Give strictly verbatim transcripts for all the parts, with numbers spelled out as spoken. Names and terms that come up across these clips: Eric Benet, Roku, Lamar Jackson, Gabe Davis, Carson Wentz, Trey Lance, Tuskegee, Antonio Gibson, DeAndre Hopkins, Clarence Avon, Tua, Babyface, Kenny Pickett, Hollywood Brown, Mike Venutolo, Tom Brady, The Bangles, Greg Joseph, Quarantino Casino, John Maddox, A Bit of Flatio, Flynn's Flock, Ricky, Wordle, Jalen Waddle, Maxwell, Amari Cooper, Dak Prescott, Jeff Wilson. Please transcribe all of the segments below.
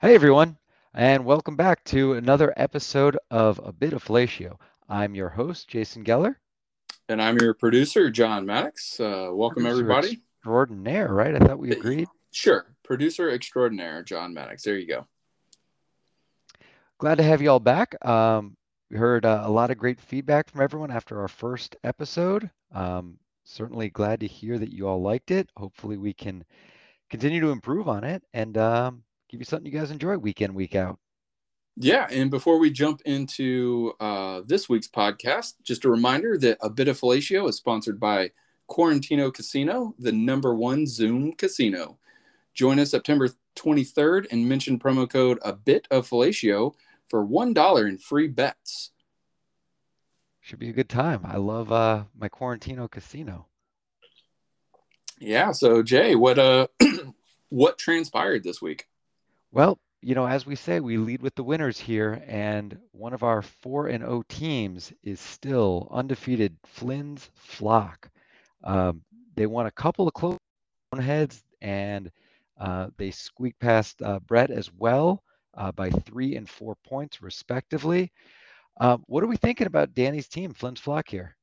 Hey everyone, and welcome back to another episode of A Bit of Flatio. I'm your host, Jason Geller. And I'm your producer, John Maddox. Uh, welcome producer everybody. Extraordinaire, right? I thought we agreed. Sure. Producer extraordinaire, John Maddox. There you go. Glad to have you all back. Um, we heard uh, a lot of great feedback from everyone after our first episode. Um, certainly glad to hear that you all liked it. Hopefully we can continue to improve on it and um, give you something you guys enjoy week in, week out. Yeah, and before we jump into uh, this week's podcast, just a reminder that A Bit of Flatio is sponsored by Quarantino Casino, the number one Zoom casino. Join us September twenty-third and mention promo code A Bit of Flatio for one dollar in free bets. Should be a good time. I love uh, my Quarantino Casino. Yeah, so Jay, what uh, what transpired this week? Well, you know, as we say, we lead with the winners here, and one of our four and oh teams is still undefeated, Flynn's Flock. Um, they won a couple of close heads, and uh, they squeaked past uh, Brett as well uh, by three and four points, respectively. Uh, what are we thinking about Danny's team, Flynn's Flock, here?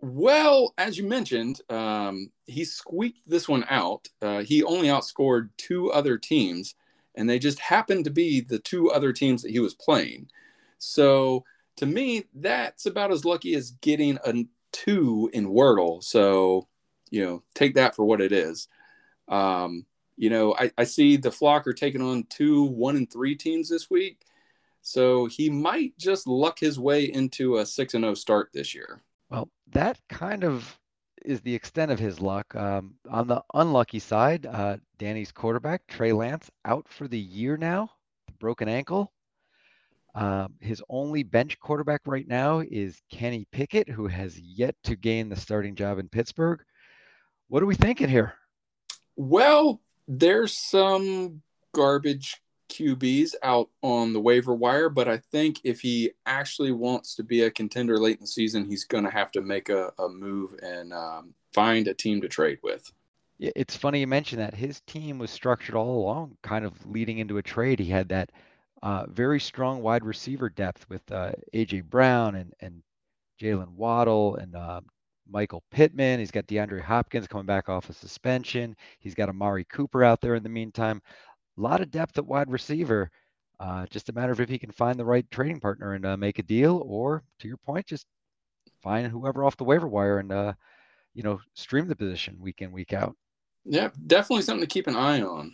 Well, as you mentioned, um, he squeaked this one out. Uh, he only outscored two other teams, and they just happened to be the two other teams that he was playing. So to me, that's about as lucky as getting a two in Wordle. So, you know, take that for what it is. Um, you know, I, I see the Flock are taking on two one and three teams this week. So he might just luck his way into a six and oh start this year. Well, that kind of is the extent of his luck. Um, on the unlucky side, uh, Danny's quarterback, Trey Lance, out for the year now, broken ankle. Um, his only bench quarterback right now is Kenny Pickett, who has yet to gain the starting job in Pittsburgh. What are we thinking here? Well, there's some garbage Q Bs out on the waiver wire, but I think if he actually wants to be a contender late in the season, he's going to have to make a, a move and um, find a team to trade with. Yeah, it's funny you mentioned that. His team was structured all along, kind of leading into a trade. He had that uh, very strong wide receiver depth with uh, A J Brown and, and Jalen Waddle and uh, Michael Pittman. He's got DeAndre Hopkins coming back off a suspension. He's got Amari Cooper out there in the meantime. A lot of depth at wide receiver. Uh, just a matter of if he can find the right trading partner and uh, make a deal, or to your point, just find whoever off the waiver wire and, uh, you know, stream the position week in, week out. Yeah, definitely something to keep an eye on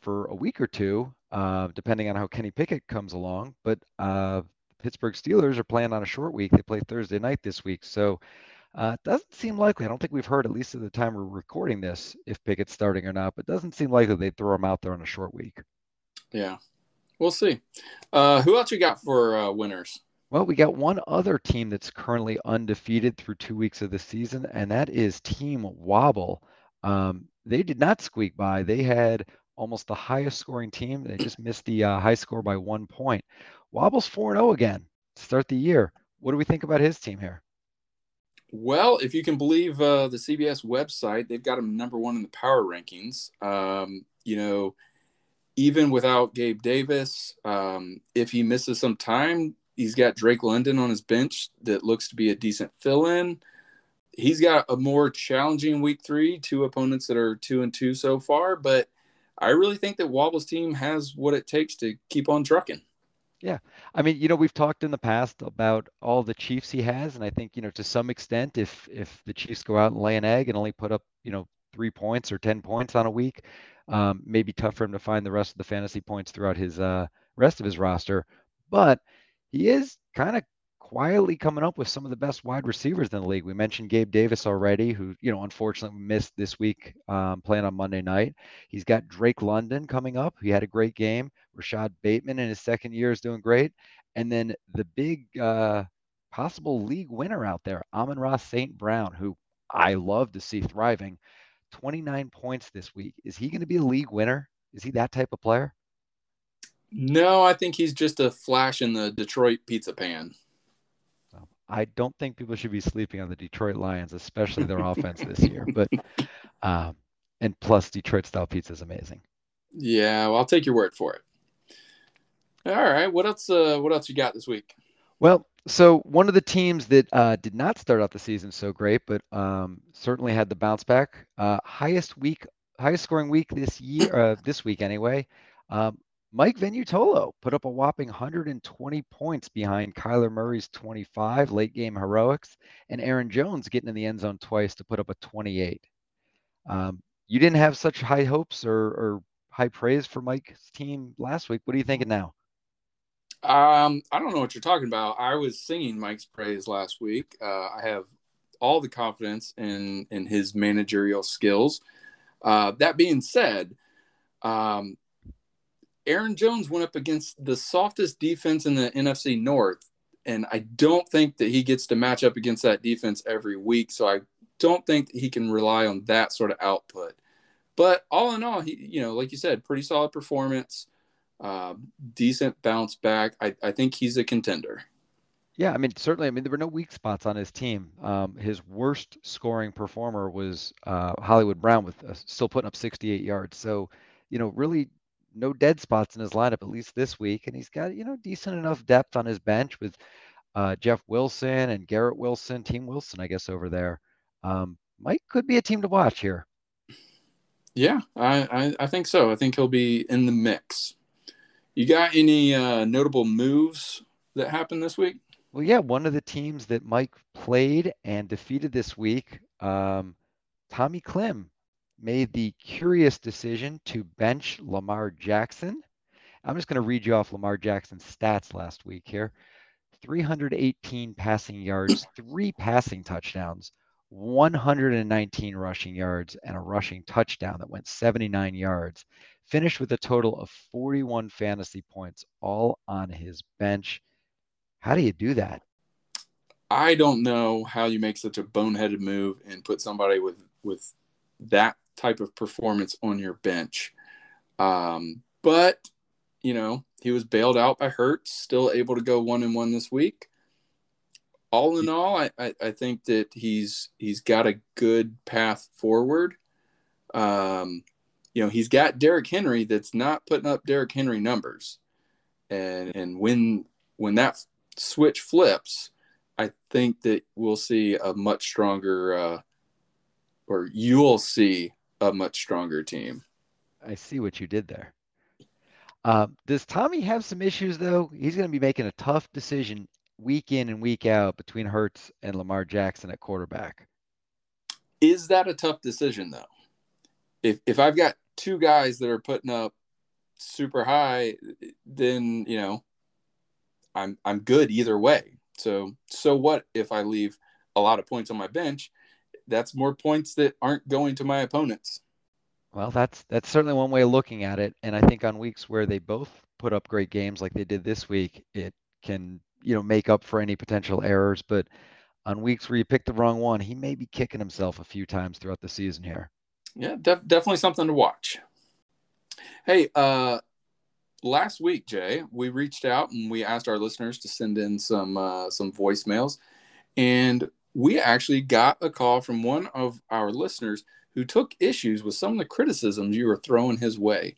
for a week or two, uh, depending on how Kenny Pickett comes along. But uh, the Pittsburgh Steelers are playing on a short week. They play Thursday night this week. So uh, it doesn't seem likely. I don't think we've heard, at least at the time we're recording this, if Pickett's starting or not, but it doesn't seem likely they'd throw him out there on a short week. Yeah, we'll see. Uh, who else you got for uh, winners? Well, we got one other team that's currently undefeated through two weeks of the season, and that is Team Wobble. Um, they did not squeak by. They had almost the highest scoring team. They just missed the uh, high score by one point. Wobble's four and oh again to start the year. What do we think about his team here? Well, if you can believe uh, the C B S website, they've got him number one in the power rankings. Um, you know, even without Gabe Davis, um, if he misses some time, he's got Drake London on his bench that looks to be a decent fill-in. He's got a more challenging week three, two opponents that are two and two so far, but I really think that Wobble's team has what it takes to keep on trucking. Yeah. I mean, you know, we've talked in the past about all the Chiefs he has. And I think, you know, to some extent, if if the Chiefs go out and lay an egg and only put up, you know, three points or ten points on a week, um, maybe tough for him to find the rest of the fantasy points throughout his uh, rest of his roster. But he is kind of quietly coming up with some of the best wide receivers in the league. We mentioned Gabe Davis already, who, you know, unfortunately missed this week um, playing on Monday night. He's got Drake London coming up. He had a great game. Rashad Bateman in his second year is doing great. And then the big uh, possible league winner out there, Amon-Ra Saint Brown, who I love to see thriving, twenty-nine points this week. Is he going to be a league winner? Is he that type of player? No, I think he's just a flash in the Detroit pizza pan. I don't think people should be sleeping on the Detroit Lions, especially their offense this year. But um, and plus, Detroit style pizza is amazing. Yeah, well, I'll take your word for it. All right, what else? Uh, what else you got this week? Well, so one of the teams that uh, did not start out the season so great, but um, certainly had the bounce back. Uh, highest week, highest scoring week this year, uh, this week anyway. Um, Mike Venutolo put up a whopping one hundred twenty points behind Kyler Murray's twenty-five late game heroics, and Aaron Jones getting in the end zone twice to put up a twenty-eight. Um, you didn't have such high hopes or, or high praise for Mike's team last week. What are you thinking now? Um, I don't know what you're talking about. I was singing Mike's praise last week. Uh, I have all the confidence in in his managerial skills. Uh, that being said, um, Aaron Jones went up against the softest defense in the N F C North, and I don't think that he gets to match up against that defense every week, so I don't think that he can rely on that sort of output. But all in all, he, you know, like you said, pretty solid performance, uh, decent bounce back. I, I think he's a contender. Yeah, I mean, certainly. I mean, there were no weak spots on his team. Um, his worst scoring performer was uh, Hollywood Brown with uh, still putting up sixty-eight yards. So, you know, really – no dead spots in his lineup, at least this week. And he's got, you know, decent enough depth on his bench with uh, Jeff Wilson and Garrett Wilson, Team Wilson, I guess, over there. Um, Mike could be a team to watch here. Yeah, I, I, I think so. I think he'll be in the mix. You got any uh, notable moves that happened this week? Well, yeah, one of the teams that Mike played and defeated this week, um, Tommy Klim, made the curious decision to bench Lamar Jackson. I'm just going to read you off Lamar Jackson's stats last week here. three hundred eighteen passing yards, three passing touchdowns, one hundred nineteen rushing yards, and a rushing touchdown that went seventy-nine yards. Finished with a total of forty-one fantasy points, all on his bench. How do you do that? I don't know how you make such a boneheaded move and put somebody with with that type of performance on your bench. Um, but, you know, he was bailed out by Hurts, still able to go one and one this week. All in all, I, I, I think that he's, he's got a good path forward. Um, you know, he's got Derrick Henry that's not putting up Derrick Henry numbers. And, and when, when that switch flips, I think that we'll see a much stronger, uh, or you'll see a much stronger team. I see what you did there. Uh, does Tommy have some issues, though? He's going to be making a tough decision week in and week out between Hurts and Lamar Jackson at quarterback. Is that a tough decision, though? If if I've got two guys that are putting up super high, then, you know, I'm I'm good either way. So so what if I leave a lot of points on my bench? That's more points that aren't going to my opponents. Well, that's that's certainly one way of looking at it. And I think on weeks where they both put up great games like they did this week, it can, you know, make up for any potential errors. But on weeks where you pick the wrong one, he may be kicking himself a few times throughout the season here. Yeah, def- definitely something to watch. Hey, uh, last week, Jay, we reached out and we asked our listeners to send in some uh, some voicemails. And we actually got a call from one of our listeners who took issues with some of the criticisms you were throwing his way.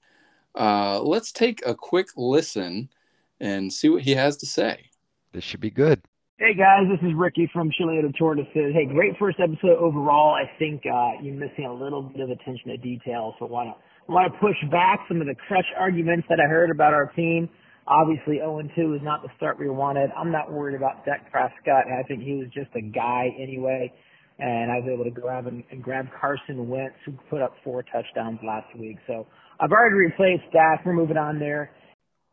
Uh, let's take a quick listen and see what he has to say. This should be good. Hey, guys, this is Ricky from Chuliota Tortoises. Hey, great first episode overall. I think uh, you're missing a little bit of attention to detail, so I want to want to push back some of the crutch arguments that I heard about our team. Obviously, oh and two is not the start we wanted. I'm not worried about Dak Prescott. I think he was just a guy anyway, and I was able to grab and, and grab Carson Wentz, who put up four touchdowns last week. So I've already replaced Dak. We're moving on there.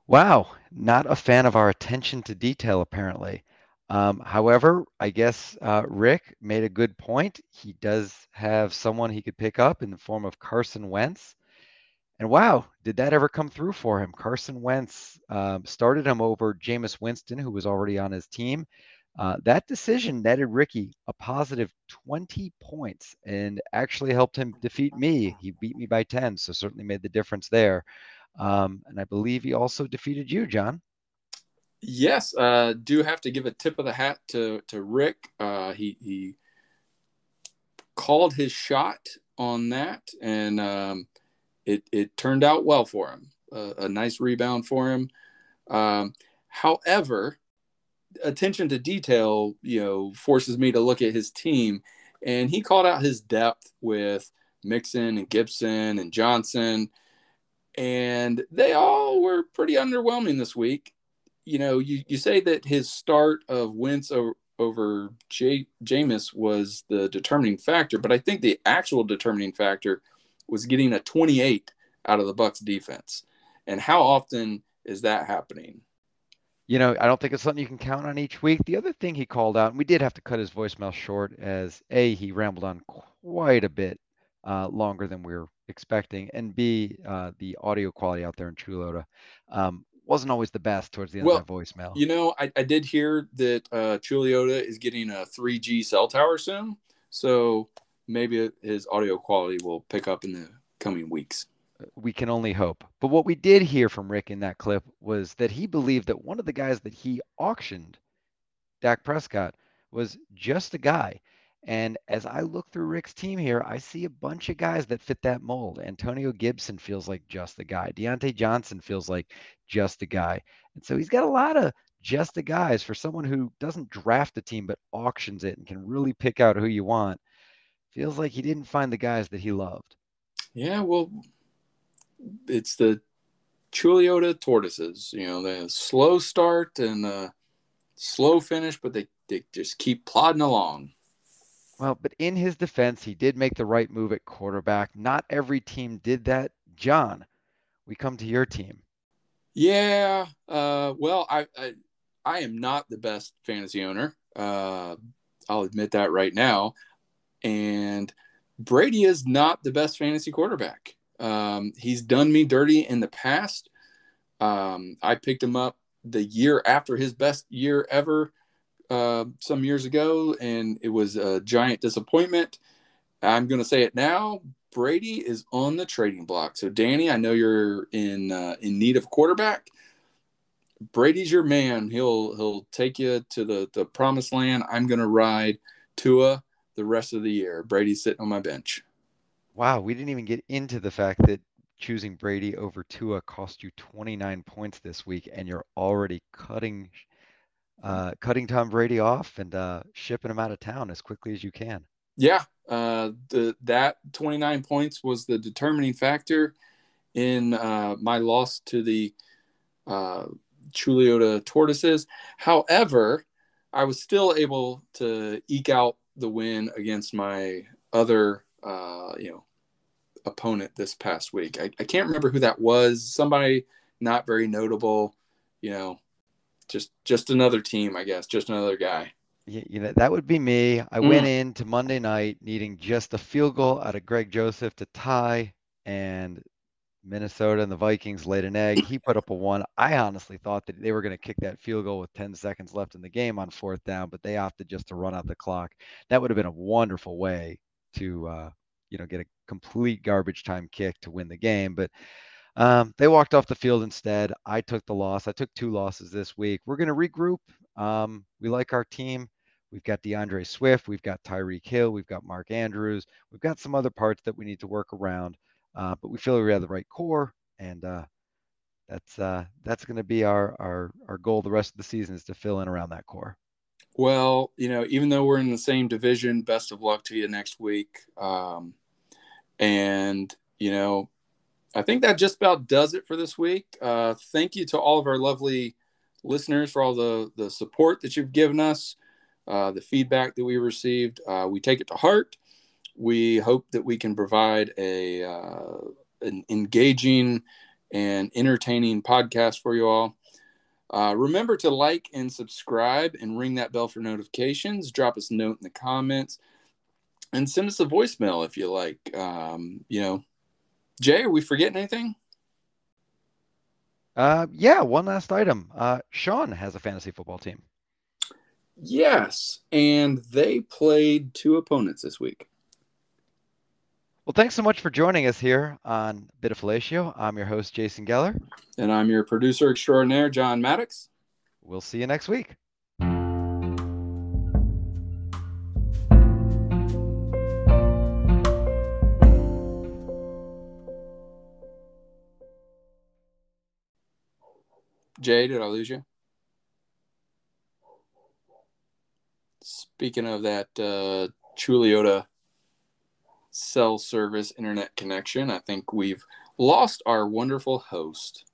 Wow, not a fan of our attention to detail, apparently. Um, however, I guess uh, Rick made a good point. He does have someone he could pick up in the form of Carson Wentz. And wow, did that ever come through for him? Carson Wentz um, started him over Jameis Winston, who was already on his team. Uh, that decision netted Ricky a positive twenty points and actually helped him defeat me. He beat me by ten, so certainly made the difference there. Um, and I believe he also defeated you, John. Yes, uh, do have to give a tip of the hat to to Rick. Uh, he he called his shot on that, and um, it it turned out well for him. Uh, a nice rebound for him. Um, however, attention to detail, you know, forces me to look at his team, and he called out his depth with Mixon and Gibson and Johnson, and they all were pretty underwhelming this week. You know, you, you say that his start of Wentz over, over J, Jameis was the determining factor, but I think the actual determining factor was getting a twenty-eight out of the Bucs defense. And how often is that happening? You know, I don't think it's something you can count on each week. The other thing he called out, and we did have to cut his voicemail short as, A, he rambled on quite a bit uh, longer than we were expecting, and B, uh, the audio quality out there in Chuliota Um wasn't always the best towards the end well, of that voicemail. You know, I, I did hear that uh, Chuliota is getting a three G cell tower soon, so maybe his audio quality will pick up in the coming weeks. We can only hope. But what we did hear from Rick in that clip was that he believed that one of the guys that he auctioned, Dak Prescott, was just a guy. And as I look through Rick's team here, I see a bunch of guys that fit that mold. Antonio Gibson feels like just the guy. Deontay Johnson feels like just the guy. And so he's got a lot of just the guys for someone who doesn't draft a team but auctions it and can really pick out who you want. Feels like he didn't find the guys that he loved. Yeah, well, it's the Chuliota Tortoises. You know, they have a slow start and a slow finish, but they, they just keep plodding along. Well, but in his defense, he did make the right move at quarterback. Not every team did that. John, we come to your team. Yeah. Uh, well, I, I I am not the best fantasy owner. Uh, I'll admit that right now. And Brady is not the best fantasy quarterback. Um, he's done me dirty in the past. Um, I picked him up the year after his best year ever. Uh, some years ago, and it was a giant disappointment. I'm going to say it now. Brady is on the trading block. So, Danny, I know you're in uh, in need of a quarterback. Brady's your man. He'll he'll take you to the, the promised land. I'm going to ride Tua the rest of the year. Brady's sitting on my bench. Wow, we didn't even get into the fact that choosing Brady over Tua cost you twenty-nine points this week, and you're already cutting – Uh, cutting Tom Brady off and uh, shipping him out of town as quickly as you can. Yeah, uh, the, that twenty-nine points was the determining factor in uh, my loss to the uh, Chuliota Tortoises. However, I was still able to eke out the win against my other, uh, you know, opponent this past week. I, I can't remember who that was. Somebody not very notable, you know. Just just another team, I guess. Just another guy. You, you know, that would be me. I mm. went into Monday night needing just a field goal out of Greg Joseph to tie, and Minnesota and the Vikings laid an egg. He put up a one. I honestly thought that they were going to kick that field goal with ten seconds left in the game on fourth down, but they opted just to run out the clock. That would have been a wonderful way to uh, you know, get a complete garbage time kick to win the game, but Um, they walked off the field instead. I took the loss. I took two losses this week. We're going to regroup. Um, we like our team. We've got DeAndre Swift. We've got Tyreek Hill. We've got Mark Andrews. We've got some other parts that we need to work around, uh, but we feel we have the right core, and uh, that's uh, that's going to be our, our our goal the rest of the season, is to fill in around that core. Well, you know, even though we're in the same division, best of luck to you next week. Um, and, you know, I think that just about does it for this week. Uh, thank you to all of our lovely listeners for all the, the support that you've given us, uh, the feedback that we received. Uh, we take it to heart. We hope that we can provide a uh, an engaging and entertaining podcast for you all. Uh, remember to like and subscribe and ring that bell for notifications. Drop us a note in the comments and send us a voicemail if you like. Um, you know, Jay, are we forgetting anything? Uh, yeah, one last item. Uh, Sean has a fantasy football team. Yes, and they played two opponents this week. Well, thanks so much for joining us here on Bit of Flatio. I'm your host, Jason Geller. And I'm your producer extraordinaire, John Maddox. We'll see you next week. Jay, did I lose you? Speaking of that uh, Chuliota cell service internet connection, I think we've lost our wonderful host.